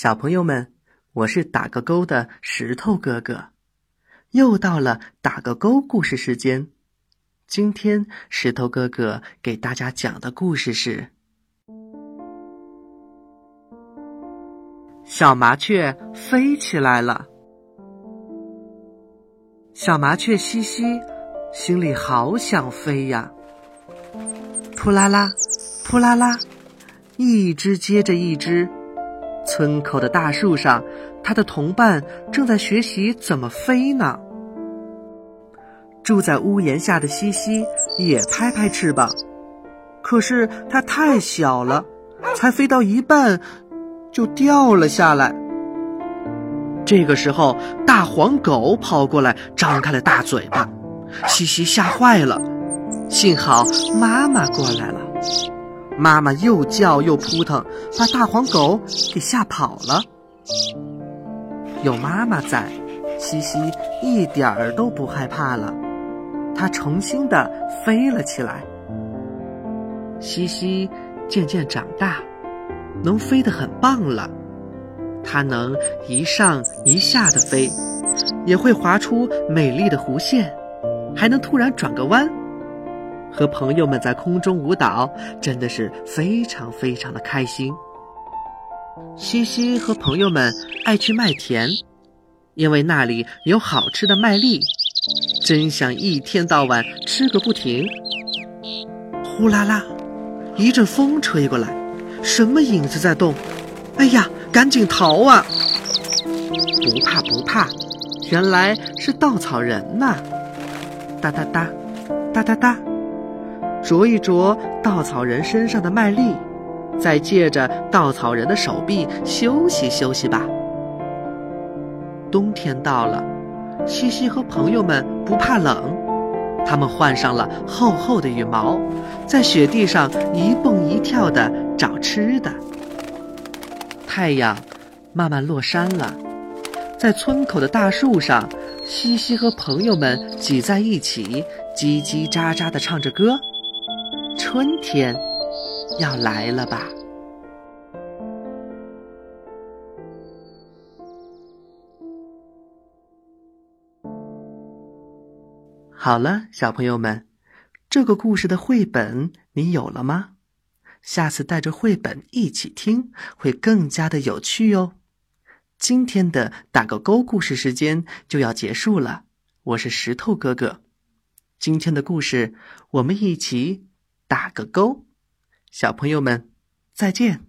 小朋友们，我是打个勾的石头哥哥，又到了打个勾故事时间。今天石头哥哥给大家讲的故事是小麻雀飞起来了。小麻雀西西心里好想飞呀，扑啦啦扑啦啦，一只接着一只。村口的大树上，他的同伴正在学习怎么飞呢。住在屋檐下的西西也拍拍翅膀，可是它太小了，才飞到一半就掉了下来。这个时候，大黄狗跑过来，张开了大嘴巴，西西吓坏了。幸好妈妈过来了，妈妈又叫又扑腾，把大黄狗给吓跑了。有妈妈在，西西一点儿都不害怕了，它重新的飞了起来。西西渐渐长大，能飞得很棒了。它能一上一下的飞，也会划出美丽的弧线，还能突然转个弯。和朋友们在空中舞蹈，真的是非常非常的开心。西西和朋友们爱去麦田，因为那里有好吃的麦粒，真想一天到晚吃个不停。呼啦啦，一阵风吹过来，什么影子在动？哎呀，赶紧逃啊！不怕不怕，原来是稻草人呐！哒哒哒，哒哒哒。啄一啄稻草人身上的麦粒，再借着稻草人的手臂休息休息吧。冬天到了，西西和朋友们不怕冷，他们换上了厚厚的羽毛，在雪地上一蹦一跳地找吃的。太阳慢慢落山了，在村口的大树上，西西和朋友们挤在一起，叽叽喳喳地唱着歌。春天要来了吧？好了，小朋友们，这个故事的绘本你有了吗？下次带着绘本一起听，会更加的有趣哟。今天的打个勾故事时间就要结束了，我是石头哥哥。今天的故事，我们一起打个勾，小朋友们，再见。